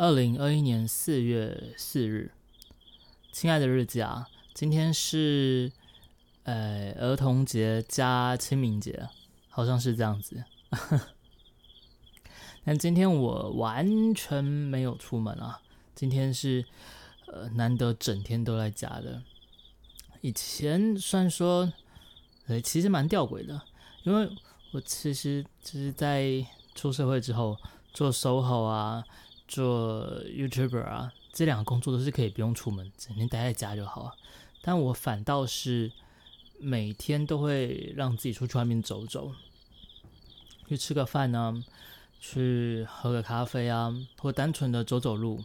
2021年4月4日，亲爱的日记啊，今天是儿童节加清明节，好像是这样子。但今天我完全没有出门啊，今天是难得整天都在家的。以前虽然说其实蛮吊诡的，因为我其实就是在出社会之后做 SOHO 啊，做 YouTuber 啊，这两个工作都是可以不用出门，整天待在家就好了。但我反倒是每天都会让自己出去外面走走，去吃个饭啊，去喝个咖啡啊，或单纯的走走路。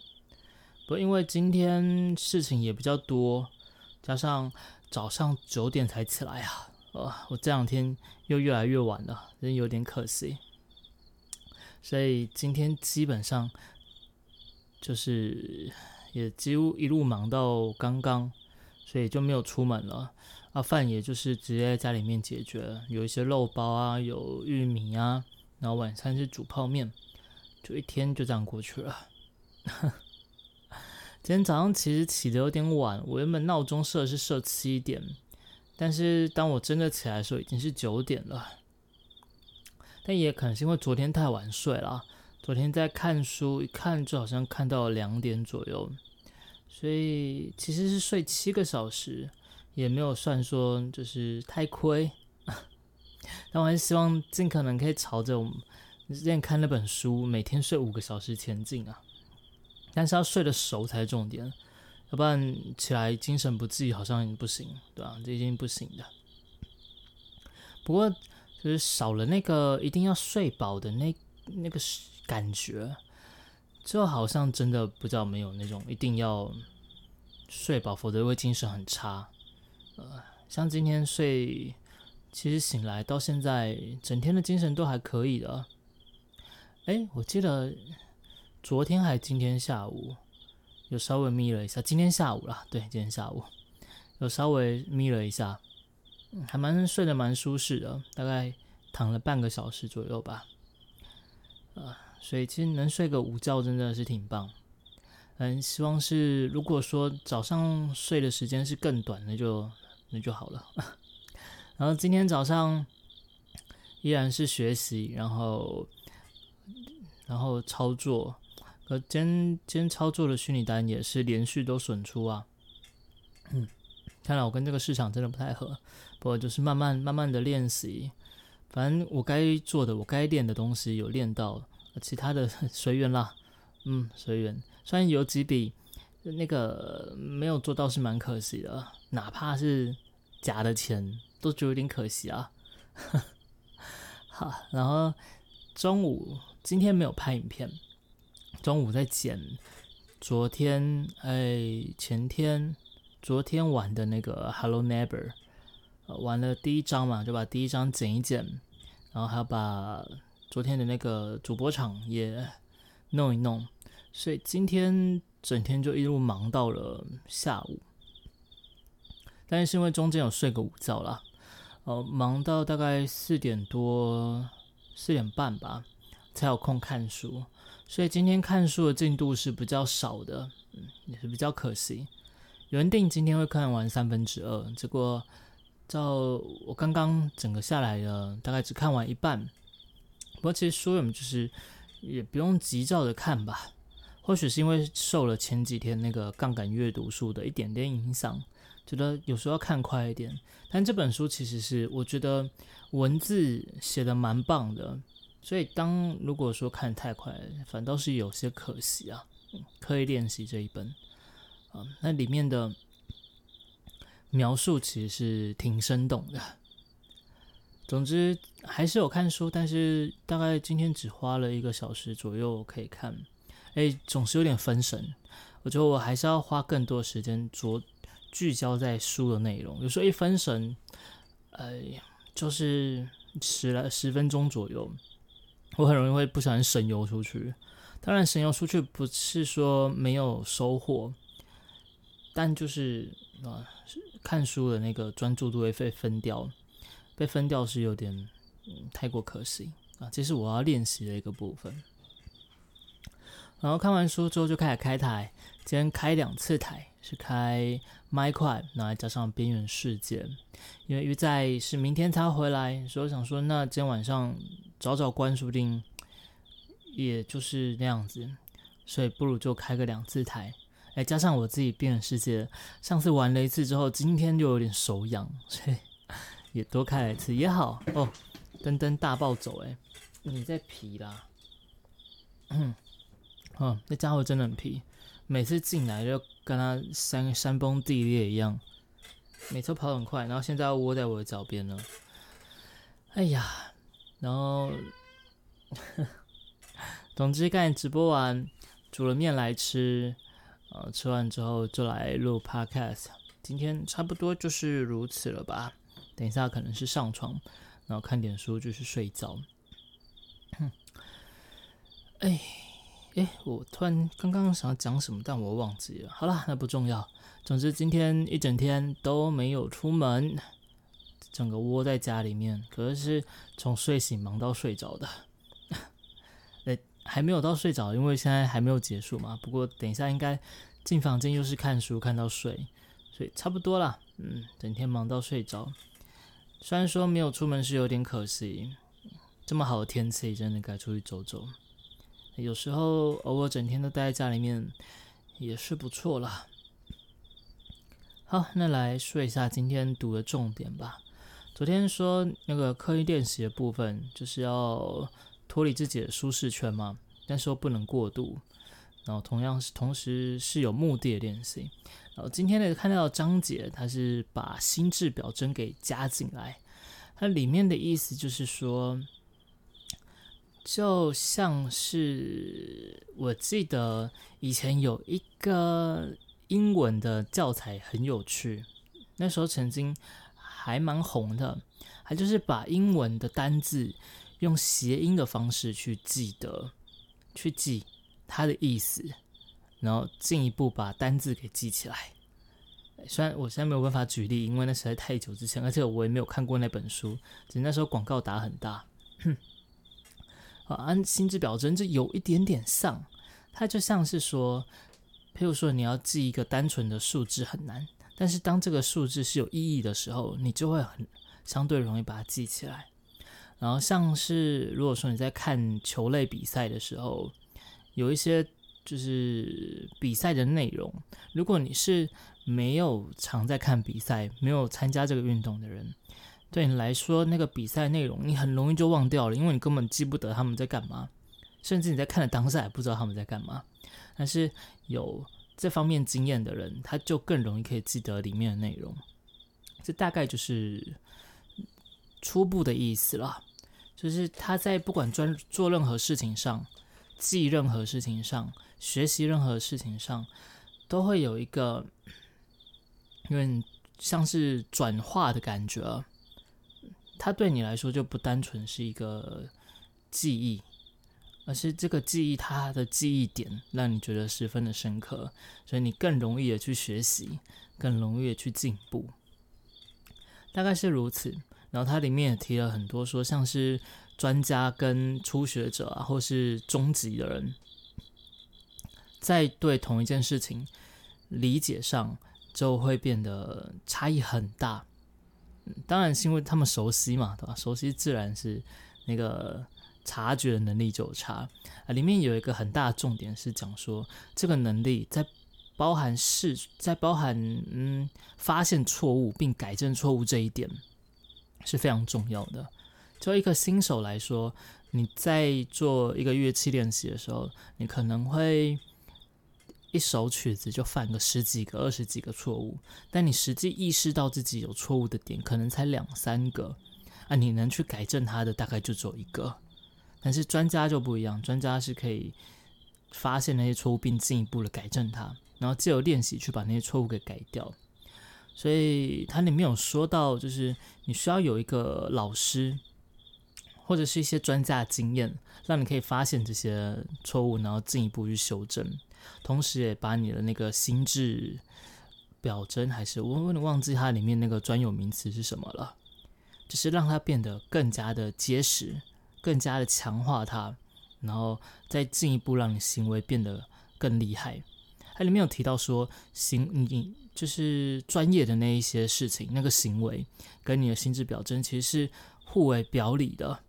不过因为今天事情也比较多，加上早上9点才起来啊，我这两天又越来越晚了，真有点可惜。所以今天基本上就是也几乎一路忙到刚刚，所以就没有出门了啊。饭也就是直接在家里面解决，有一些肉包啊，有玉米啊，然后晚餐是煮泡面，就一天就这样过去了。今天早上其实起得有点晚，我原本闹钟设的是设7点，但是当我真的起来的时候已经是9点了。但也可能是因为昨天太晚睡了，昨天在看书，一看就好像看到了2点左右，所以其实是睡7个小时，也没有算说就是太亏。但我还是希望尽可能可以朝着我们之前看那本书每天睡5个小时前进啊，但是要睡得熟才是重点，要不然起来精神不济好像不行，对吧？这已经不行的。不过就是少了那个一定要睡饱的那个感觉，就好像真的不知道没有那种一定要睡饱，否则会精神很差。像今天睡，其实醒来到现在，整天的精神都还可以的。我记得昨天还今天下午有稍微眯了一下，今天下午啦，对，今天下午有稍微眯了一下。还蛮睡得蛮舒适的，大概躺了半个小时左右吧。所以其实能睡个午觉真的是挺棒。希望是如果说早上睡的时间是更短，那就好了。然后今天早上依然是学习，然后操作。今天操作的虚拟单也是连续都损出啊。看来我跟这个市场真的不太合，不过就是慢慢的练习，反正我该做的、我该练的东西有练到，其他的随缘啦，随缘。虽然有几笔那个没有做到是蛮可惜的，哪怕是假的钱都觉得有点可惜啊。好，然后中午今天没有拍影片，中午在剪昨天昨天玩的那个 Hello Neighbor， 玩了第一章嘛，就把第一章剪一剪，然后还要把昨天的那个主播场也弄一弄，所以今天整天就一路忙到了下午。但是因为中间有睡个午觉啦，忙到大概4点多4点半吧才有空看书，所以今天看书的进度是比较少的，也是比较可惜。原定今天会看完2/3，结果照我刚刚整个下来的大概只看完一半。不过其实书我们就是也不用急躁的看吧，或许是因为受了前几天那个杠杆阅读书的一点点影响，觉得有时候要看快一点。但这本书其实是我觉得文字写得蛮棒的，所以如果说看太快，反倒是有些可惜啊。可以练习这一本。那里面的描述其实是挺生动的。总之还是有看书，但是大概今天只花了1个小时左右可以看。总是有点分神，我觉得我还是要花更多时间聚焦在书的内容。有时候一分神，就是10分钟左右，我很容易会不小心神游出去。当然，神游出去不是说没有收获。但就是看书的那个专注度会被分掉，是有点太过可惜啊。这是我要练习的一个部分。然后看完书之后就开始开台，今天开2次台，是开麦块，然后加上边缘世界，因为鱼仔是明天才回来，所以我想说那今天晚上找找关书定也就是那样子，所以不如就开个2次台。加上我自己边缘世界上次玩了一次之后，今天就有点手痒，所以也多开了一次也好哦。登登大暴走你在皮啦，那家伙真的很皮，每次进来就跟他山崩地裂一样，每次跑很快，然后现在要窝在我的脚边了。哎呀，然后总之刚才直播完，煮了面来吃，吃完之后就来录 podcast。今天差不多就是如此了吧？等一下可能是上床，然后看点书就是睡着。我突然刚刚想要讲什么，但我忘记了。好啦，那不重要。总之今天一整天都没有出门，整个窝在家里面，可是从睡醒忙到睡着的。还没有到睡着，因为现在还没有结束嘛。不过等一下应该进房间又是看书看到睡，所以差不多啦。整天忙到睡着。虽然说没有出门是有点可惜，这么好的天气真的该出去走走。有时候偶尔整天都待在家里面也是不错啦。好，那来说一下今天读的重点吧。昨天说那个刻意练习的部分就是要脱离自己的舒适圈嘛，但是又不能过度，然后同时是有目的的练习。然后今天的看到的章节，它是把心智表征给加进来，它里面的意思就是说，就像是我记得以前有一个英文的教材很有趣，那时候曾经还蛮红的，它就是把英文的单字用谐音的方式去记得，去记它的意思，然后进一步把单字给记起来。虽然我现在没有办法举例，因为那实在太久之前，而且我也没有看过那本书，只是那时候广告打很大。心智表征就有一点点像，它就像是说，譬如说你要记一个单纯的数字很难，但是当这个数字是有意义的时候，你就会很相对容易把它记起来。然后像是如果说你在看球类比赛的时候，有一些就是比赛的内容，如果你是没有常在看比赛，没有参加这个运动的人，对你来说，那个比赛内容你很容易就忘掉了，因为你根本记不得他们在干嘛，甚至你在看的当下也不知道他们在干嘛。但是有这方面经验的人，他就更容易可以记得里面的内容。这大概就是初步的意思啦，就是他在不管做任何事情上，记任何事情上，学习任何事情上，都会有一个有点像是转化的感觉啊。它对你来说就不单纯是一个记忆，而是这个记忆它的记忆点让你觉得十分的深刻，所以你更容易的去学习，更容易的去进步，大概是如此。然后它里面也提了很多说，像是专家跟初学者啊，或是中级的人，在对同一件事情理解上就会变得差异很大。当然是因为他们熟悉嘛，对吧？熟悉自然是那个察觉的能力就有差。里面有一个很大的重点是讲说，这个能力在包含发现错误并改正错误这一点是非常重要的。就一个新手来说，你在做一个乐器练习的时候，你可能会一首曲子就犯个10几个、20几个错误，但你实际意识到自己有错误的点可能才2、3个啊，你能去改正它的大概就只有1个。但是专家就不一样，专家是可以发现那些错误并进一步的改正它，然后藉由练习去把那些错误给改掉。所以它里面有说到，就是你需要有一个老师或者是一些专家的经验，让你可以发现这些错误，然后进一步去修正。同时也把你的那个心智表征，还是我有点忘记它里面那个专有名词是什么了，就是让它变得更加的结实，更加的强化它，然后再进一步让你行为变得更厉害。它里面有提到说，你就是专业的那一些事情，那个行为跟你的心智表征其实是互为表里的，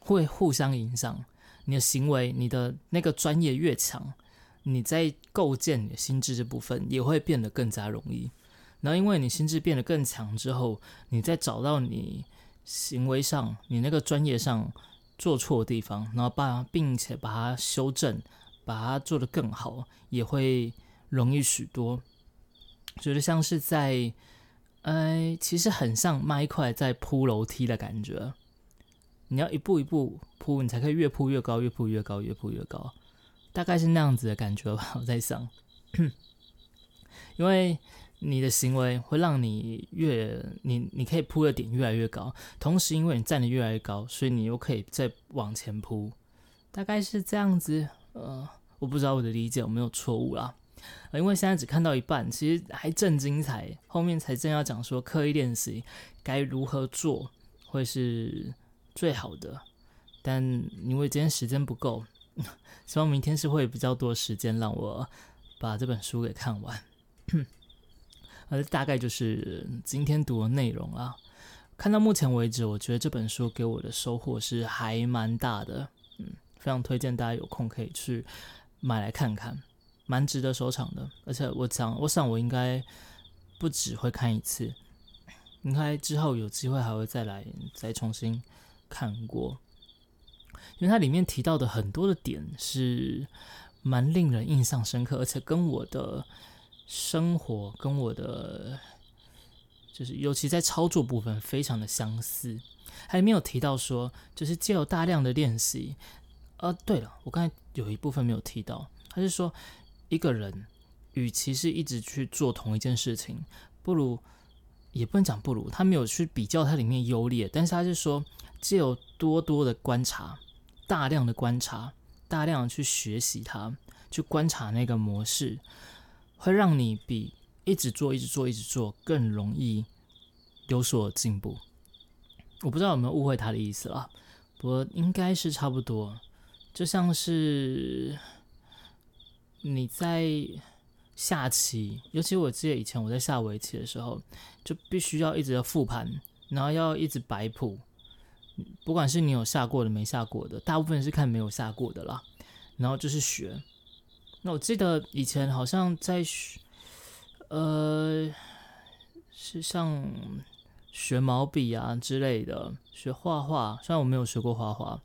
会互相影响。你的行为，你的那个专业越强，你在构建你的心智这部分也会变得更加容易。然后因为你心智变得更强之后，你再找到你行为上，你那个专业上做错的地方，然后并且把它修正，把它做得更好，也会容易许多。觉得像是在，其实很像Minecraft在铺楼梯的感觉。你要一步一步铺，你才可以越铺越高，越铺越高，越铺越高，大概是那样子的感觉吧。我在想，因为你的行为会让你可以铺的点越来越高，同时因为你站得越来越高，所以你又可以再往前铺，大概是这样子。我不知道我的理解有没有错误啦，因为现在只看到一半，其实还正精彩，后面才正要讲说刻意练习该如何做会是最好的，但因为今天时间不够，希望明天是会比较多时间让我把这本书给看完。大概就是今天读的内容啦。看到目前为止，我觉得这本书给我的收获是还蛮大的，非常推荐大家有空可以去买来看看，蛮值得收藏的。而且我想我应该不只会看一次，应该之后有机会还会再重新看过，因为它里面提到的很多的点是蛮令人印象深刻，而且跟我的生活跟我的就是尤其在操作部分非常的相似。还没有提到说就是藉由大量的练习，对了，我刚才有一部分没有提到，他是说一个人与其是一直去做同一件事情，不如也不能讲不如，他没有去比较他里面优劣，但是他是说藉由多的观察，大量的观察，大量的去学习它，去观察那个模式，会让你比一直做更容易有所进步。我不知道有没有误会他的意思啦，不过应该是差不多。就像是你在下棋，尤其我记得以前我在下围棋的时候，就必须要一直复盘，然后要一直摆谱，不管是你有下过的没下过的，大部分是看没有下过的啦，然后就是学。那我记得以前好像在是像学毛笔啊之类的，学画画，虽然我没有学过画画，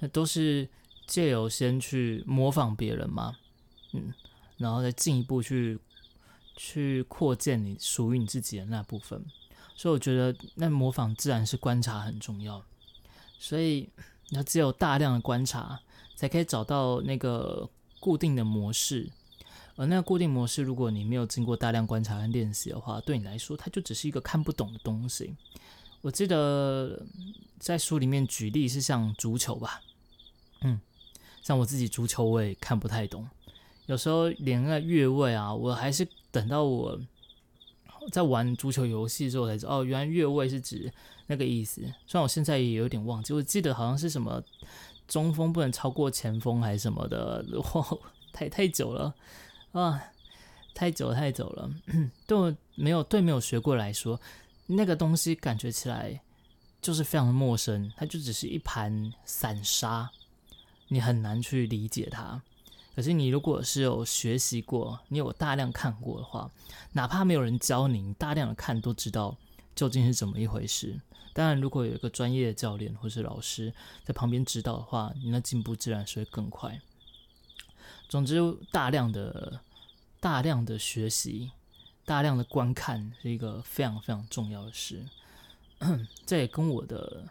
那都是藉由先去模仿别人嘛，然后再进一步去扩建你属于你自己的那部分。所以我觉得那模仿自然是观察很重要，所以要藉由大量的观察，才可以找到那个固定的模式。而那个固定模式，如果你没有经过大量观察和练习的话，对你来说它就只是一个看不懂的东西。我记得在书里面举例是像足球吧，像我自己足球我也看不太懂，有时候连那个越位啊，我还是等到我在玩足球游戏之后才知道，哦，原来越位是指那个意思。虽然我现在也有点忘记，我记得好像是什么中锋不能超过前锋还是什么的，太久了啊，太久了。对没有学过来说，那个东西感觉起来就是非常陌生，它就只是一盘散沙，你很难去理解它。可是你如果是有学习过，你有大量看过的话，哪怕没有人教你，你大量的看都知道究竟是怎么一回事。当然，如果有一个专业的教练或是老师在旁边指导的话，你那进步自然是会更快。总之，大量的学习，大量的观看是一个非常非常重要的事。这也跟我的，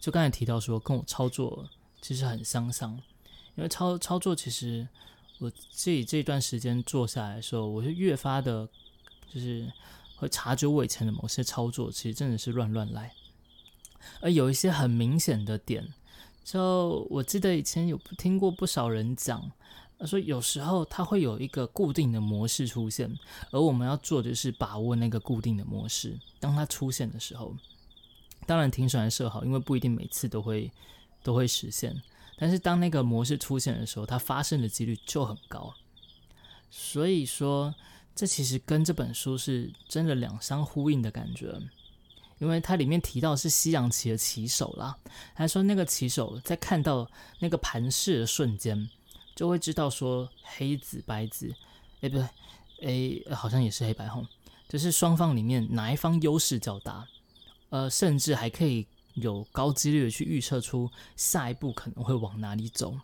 就刚才提到说，跟我操作其实很相像，因为操作其实我自己这一段时间做下来的时候，我是越发的，就是会察觉我以前的某些操作其实真的是乱来。而有一些很明显的点，就我记得以前有听过不少人讲，说有时候它会有一个固定的模式出现，而我们要做的就是把握那个固定的模式，当它出现的时候，当然停损还设好，因为不一定每次都会实现，但是当那个模式出现的时候，它发生的几率就很高。所以说这其实跟这本书是真的两相呼应的感觉，因为它里面提到是西洋棋的棋手啦，他说那个棋手在看到那个盘势的瞬间就会知道说黑子白子好像也是黑白红，就是双方里面哪一方优势较大，甚至还可以有高几率的去预测出下一步可能会往哪里走。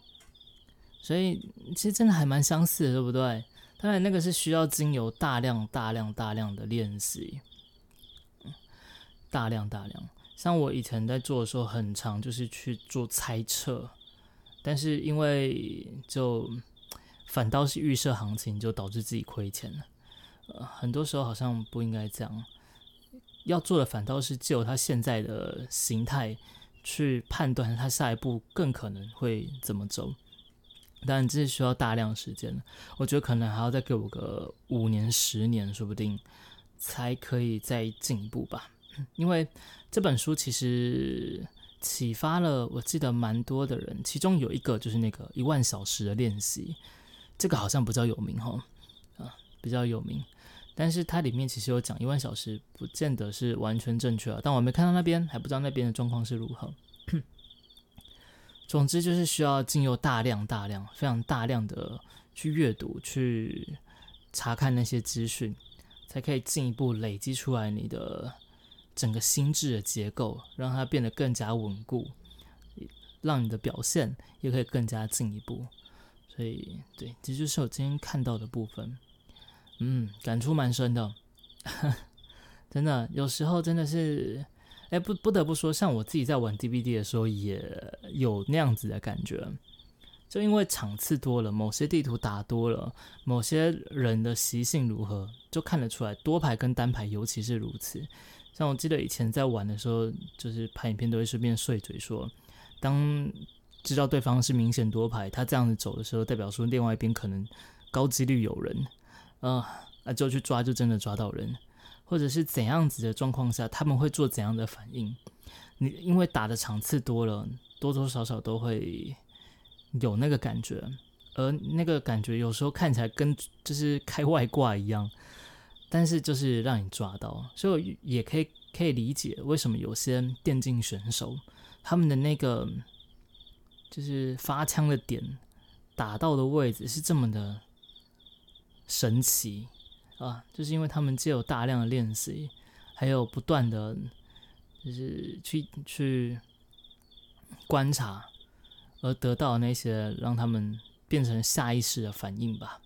所以其实真的还蛮相似的，对不对？当然那个是需要经由大量的练习，大量。像我以前在做的时候，很常就是去做猜测，但是因为就反倒是预设行情，就导致自己亏钱了。很多时候好像不应该这样，要做的反倒是借由它现在的形态去判断它下一步更可能会怎么走。当然这是需要大量时间，我觉得可能还要再给我个5年10年，说不定才可以再进步吧。因为这本书其实启发了我记得蛮多的人，其中有一个就是那个10000小时的练习，这个好像比较有名齁，比较有名，但是它里面其实有讲10000小时不见得是完全正确，但我没看到那边，还不知道那边的状况是如何。总之就是需要经由大量非常大量的去阅读，去查看那些资讯，才可以进一步累积出来你的整个心智的结构，让它变得更加稳固，让你的表现也可以更加进一步。所以对，这就是我今天看到的部分，感触蛮深的。真的有时候真的是不得不说，像我自己在玩 DVD 的时候也有那样子的感觉，就因为场次多了，某些地图打多了，某些人的习性如何就看得出来，多牌跟单牌尤其是如此。像我记得以前在玩的时候，就是拍影片都会顺便碎嘴说，当知道对方是明显多牌，他这样子走的时候，代表说另外一边可能高几率有人，就去抓，就真的抓到人，或者是怎样子的状况下他们会做怎样的反应。你因为打的场次多了，多多少少都会有那个感觉，而那个感觉有时候看起来跟就是开外挂一样，但是就是让你抓到。所以我也可以理解为什么有些电竞选手他们的那个就是发枪的点打到的位置是这么的神奇啊，就是因为他们藉由大量的练习，还有不断的就是去观察，而得到那些让他们变成下意识的反应吧。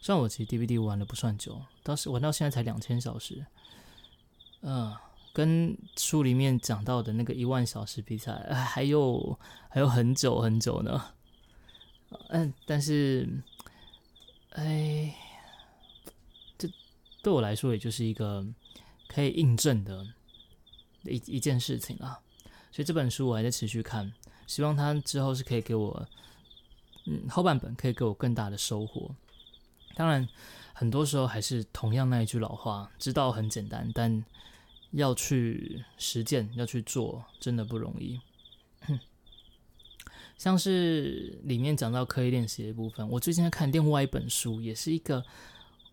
虽然我其实 DVD 玩了不算久，玩到现在才2000小时，跟书里面讲到的那个10000小时比起来，还有很久很久呢。但是对我来说也就是一个可以印证的 一件事情啦。所以这本书我还在持续看，希望它之后是可以给我后半本可以给我更大的收获。当然很多时候还是同样那一句老话，知道很简单，但要去实践要去做真的不容易。像是里面讲到刻意练习的部分，我最近在看另外一本书，也是一个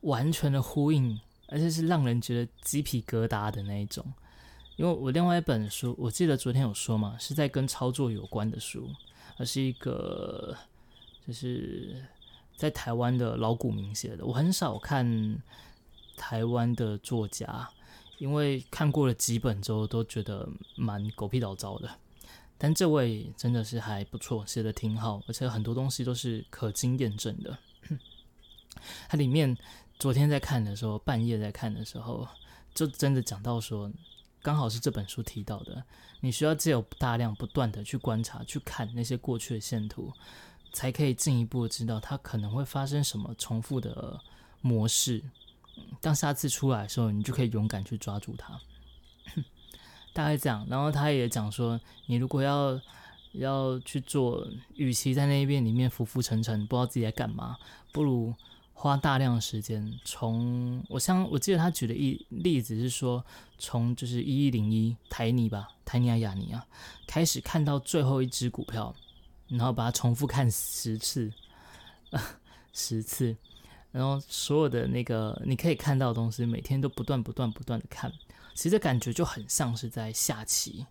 完全的呼应，而且是让人觉得鸡皮疙瘩的那一种。因为我另外一本书，我记得昨天有说嘛，是在跟操作有关的书，而是一个就是在台湾的老股民写的。我很少看台湾的作家，因为看过了几本之后都觉得蛮狗屁倒灶的，但这位真的是还不错，写的挺好，而且很多东西都是可经验证的。它里面昨天在看的时候，半夜在看的时候，就真的讲到说，刚好是这本书提到的，你需要藉由大量不断的去观察，去看那些过去的线图，才可以进一步知道它可能会发生什么重复的模式。当下次出来的时候，你就可以勇敢去抓住它。大概这样。然后他也讲说，你如果要去做，与其在那边里面浮浮沉沉，不知道自己在干嘛，不如花大量的时间，从我记得他举的一例子是说，从就是1101台泥亚尼啊开始看到最后一只股票，然后把它重复看10次，10次，然后所有的那个你可以看到的东西，每天都不断的看，其实这感觉就很像是在下棋。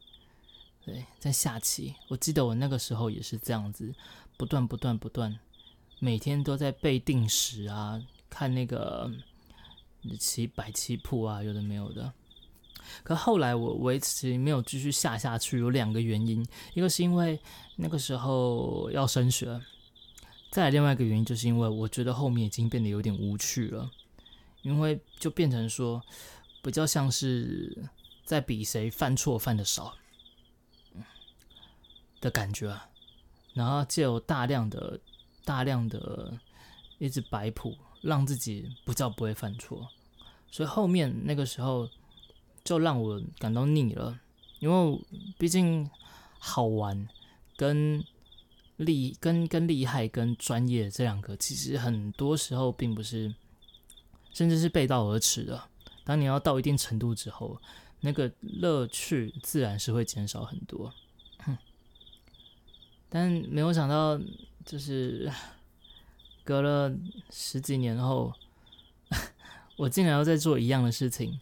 对，在下棋，我记得我那个时候也是这样子，不断，每天都在背定时啊，看那个摆棋谱啊，有的没有的。可后来我维持没有继续下下去，有2个原因，一个是因为那个时候要升学，再来另外一个原因就是因为我觉得后面已经变得有点无趣了，因为就变成说比较像是在比谁犯错犯的少的感觉啊，然后藉由大量的一直摆谱，让自己比较不会犯错，所以后面那个时候就让我感到腻了，因为毕竟好玩跟厉害跟专业这2个其实很多时候并不是，甚至是背道而驰的。当你要到一定程度之后，那个乐趣自然是会减少很多，但没有想到就是隔了十几年后，我竟然要再做一样的事情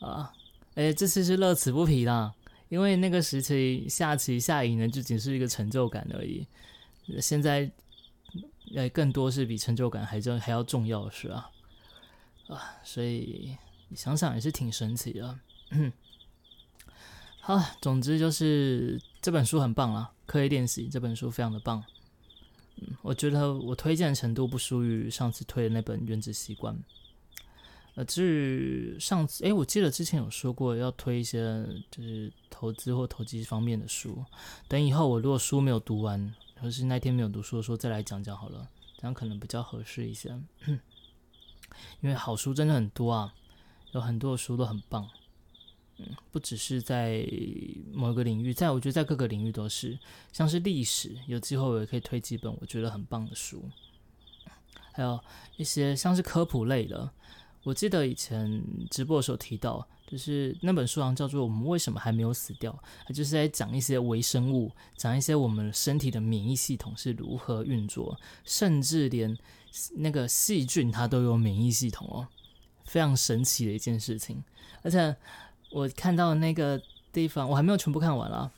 啊！这次是乐此不疲啦，因为那个时期下棋下赢呢，就只是一个成就感而已。现在，更多是比成就感还要重要的事啊！所以想想也是挺神奇的。好，总之就是这本书很棒啦，刻意练习这本书非常的棒。我觉得我推荐的程度不输于上次推的那本《原子习惯》。至于上次，我记得之前有说过要推一些就是投资或投机方面的书。等以后我如果书没有读完，或是那天没有读书的时候再来讲讲好了，这样可能比较合适一些。因为好书真的很多啊，有很多的书都很棒。不只是在某一个领域，我觉得在各个领域都是，像是历史，有机会我也可以推几本我觉得很棒的书，还有一些像是科普类的。我记得以前直播的时候提到，就是那本书好像叫做《我们为什么还没有死掉》，就是在讲一些微生物，讲一些我们身体的免疫系统是如何运作，甚至连那个细菌它都有免疫系统哦，非常神奇的一件事情。而且我看到那个地方，我还没有全部看完啦。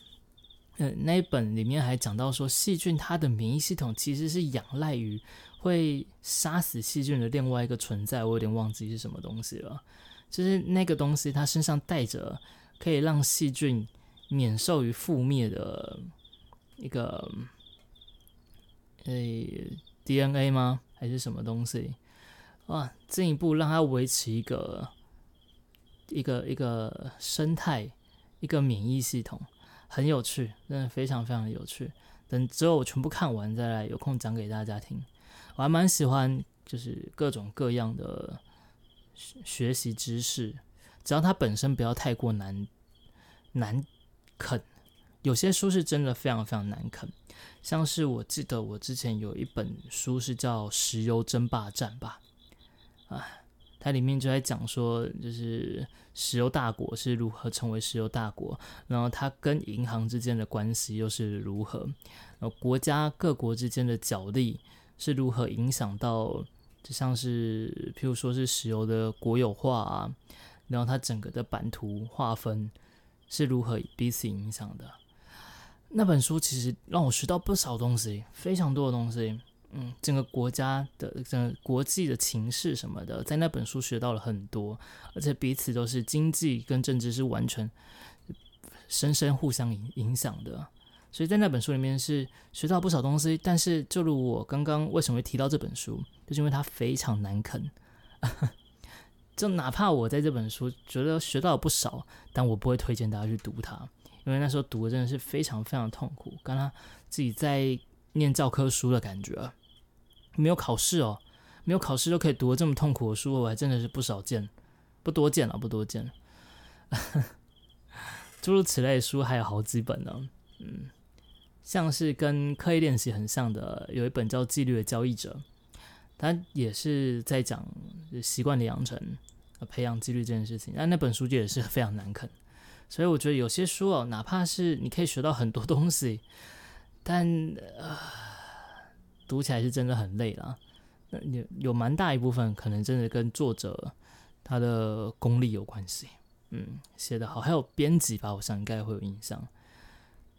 那一本里面还讲到说，细菌它的免疫系统其实是仰赖于会杀死细菌的另外一个存在，我有点忘记是什么东西了。就是那个东西，它身上带着可以让细菌免受于覆灭的一个DNA 吗？还是什么东西？哇，进一步让它维持一个生态，一个免疫系统，很有趣，真的非常非常有趣。等之后我全部看完再来有空讲给大家听。我还蛮喜欢就是各种各样的学习知识，只要它本身不要太过难啃。有些书是真的非常非常难啃，像是我记得我之前有一本书是叫《石油争霸战》吧，它里面就在讲说，就是石油大国是如何成为石油大国，然后它跟银行之间的关系又是如何，然后国家各国之间的角力是如何影响到，就像是譬如说是石油的国有化啊，然后它整个的版图划分是如何彼此影响的。那本书其实让我学到不少东西，非常多的东西。整个国家的整个国际的情势什么的，在那本书学到了很多，而且彼此都是经济跟政治是完全深互相影响的，所以在那本书里面是学到不少东西。但是就如我刚刚为什么会提到这本书，就是因为它非常难啃就哪怕我在这本书觉得学到了不少，但我不会推荐大家去读它，因为那时候读的真的是非常非常痛苦，跟他自己在念教科书的感觉。没有考试哦，没有考试就可以读得这么痛苦的书，我还真的是不多见。诸如此类的书还有好几本呢，像是跟刻意练习很像的，有一本叫《纪律的交易者》，他也是在讲习惯的养成、培养纪律这件事情。但那本书也是非常难啃，所以我觉得有些书哦，哪怕是你可以学到很多东西，但读起来是真的很累啦。有蛮大一部分可能真的跟作者他的功力有关系，写得好，还有编辑吧，我想应该会有印象。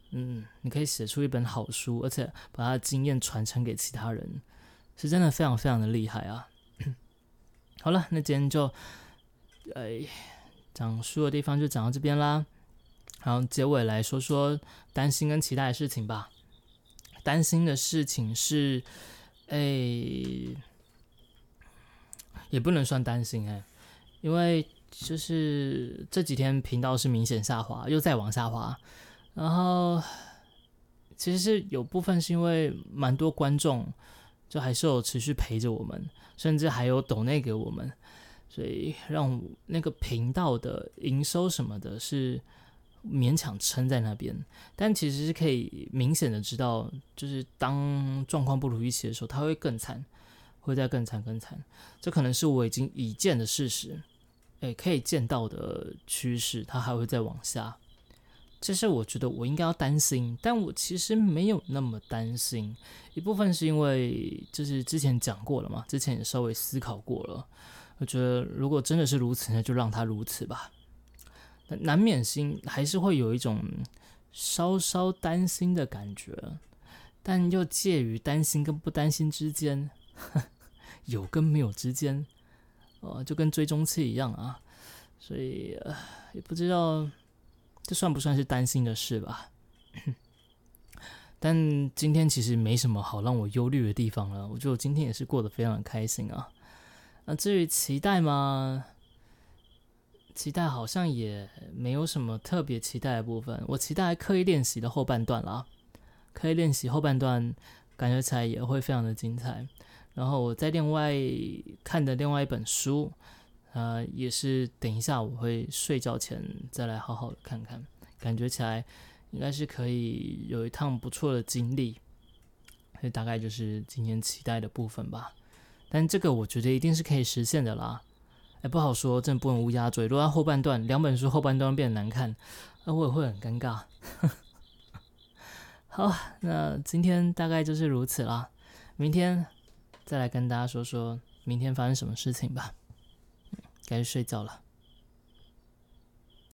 你可以写出一本好书，而且把他的经验传承给其他人，是真的非常非常的厉害啊。好了，那今天就讲书的地方就讲到这边啦。然后结尾来说说担心跟期待的事情吧。担心的事情是也不能算担心因为就是这几天频道是明显下滑，又再往下滑。然后其实是有部分是因为蛮多观众就还是有持续陪着我们，甚至还有抖内给我们，所以让那个频道的营收什么的是勉强撑在那边。但其实是可以明显的知道，就是当状况不如预期的时候，它会更惨，会再更惨。这可能是我已经已见的事实，可以见到的趋势，它还会再往下。这是我觉得我应该要担心，但我其实没有那么担心。一部分是因为就是之前讲过了嘛，之前也稍微思考过了，我觉得如果真的是如此，那就让它如此吧。难免心还是会有一种稍稍担心的感觉，但又介于担心跟不担心之间，有跟没有之间，就跟追踪器一样啊。所以也不知道。这算不算是担心的事吧？但今天其实没什么好让我忧虑的地方了，我觉得我今天也是过得非常的开心啊。至于期待嘛，期待好像也没有什么特别期待的部分。我期待刻意练习的后半段啦，刻意练习后半段感觉起来也会非常的精彩。然后我在另外看的另外一本书。也是等一下我会睡觉前再来好好的看看，感觉起来应该是可以有一趟不错的经历，所以大概就是今天期待的部分吧。但这个我觉得一定是可以实现的啦，不好说，真的不能乌鸦嘴。如果要后半段两本书后半段变得难看，我也会很尴尬。好，那今天大概就是如此啦，明天再来跟大家说说明天发生什么事情吧。该睡觉了。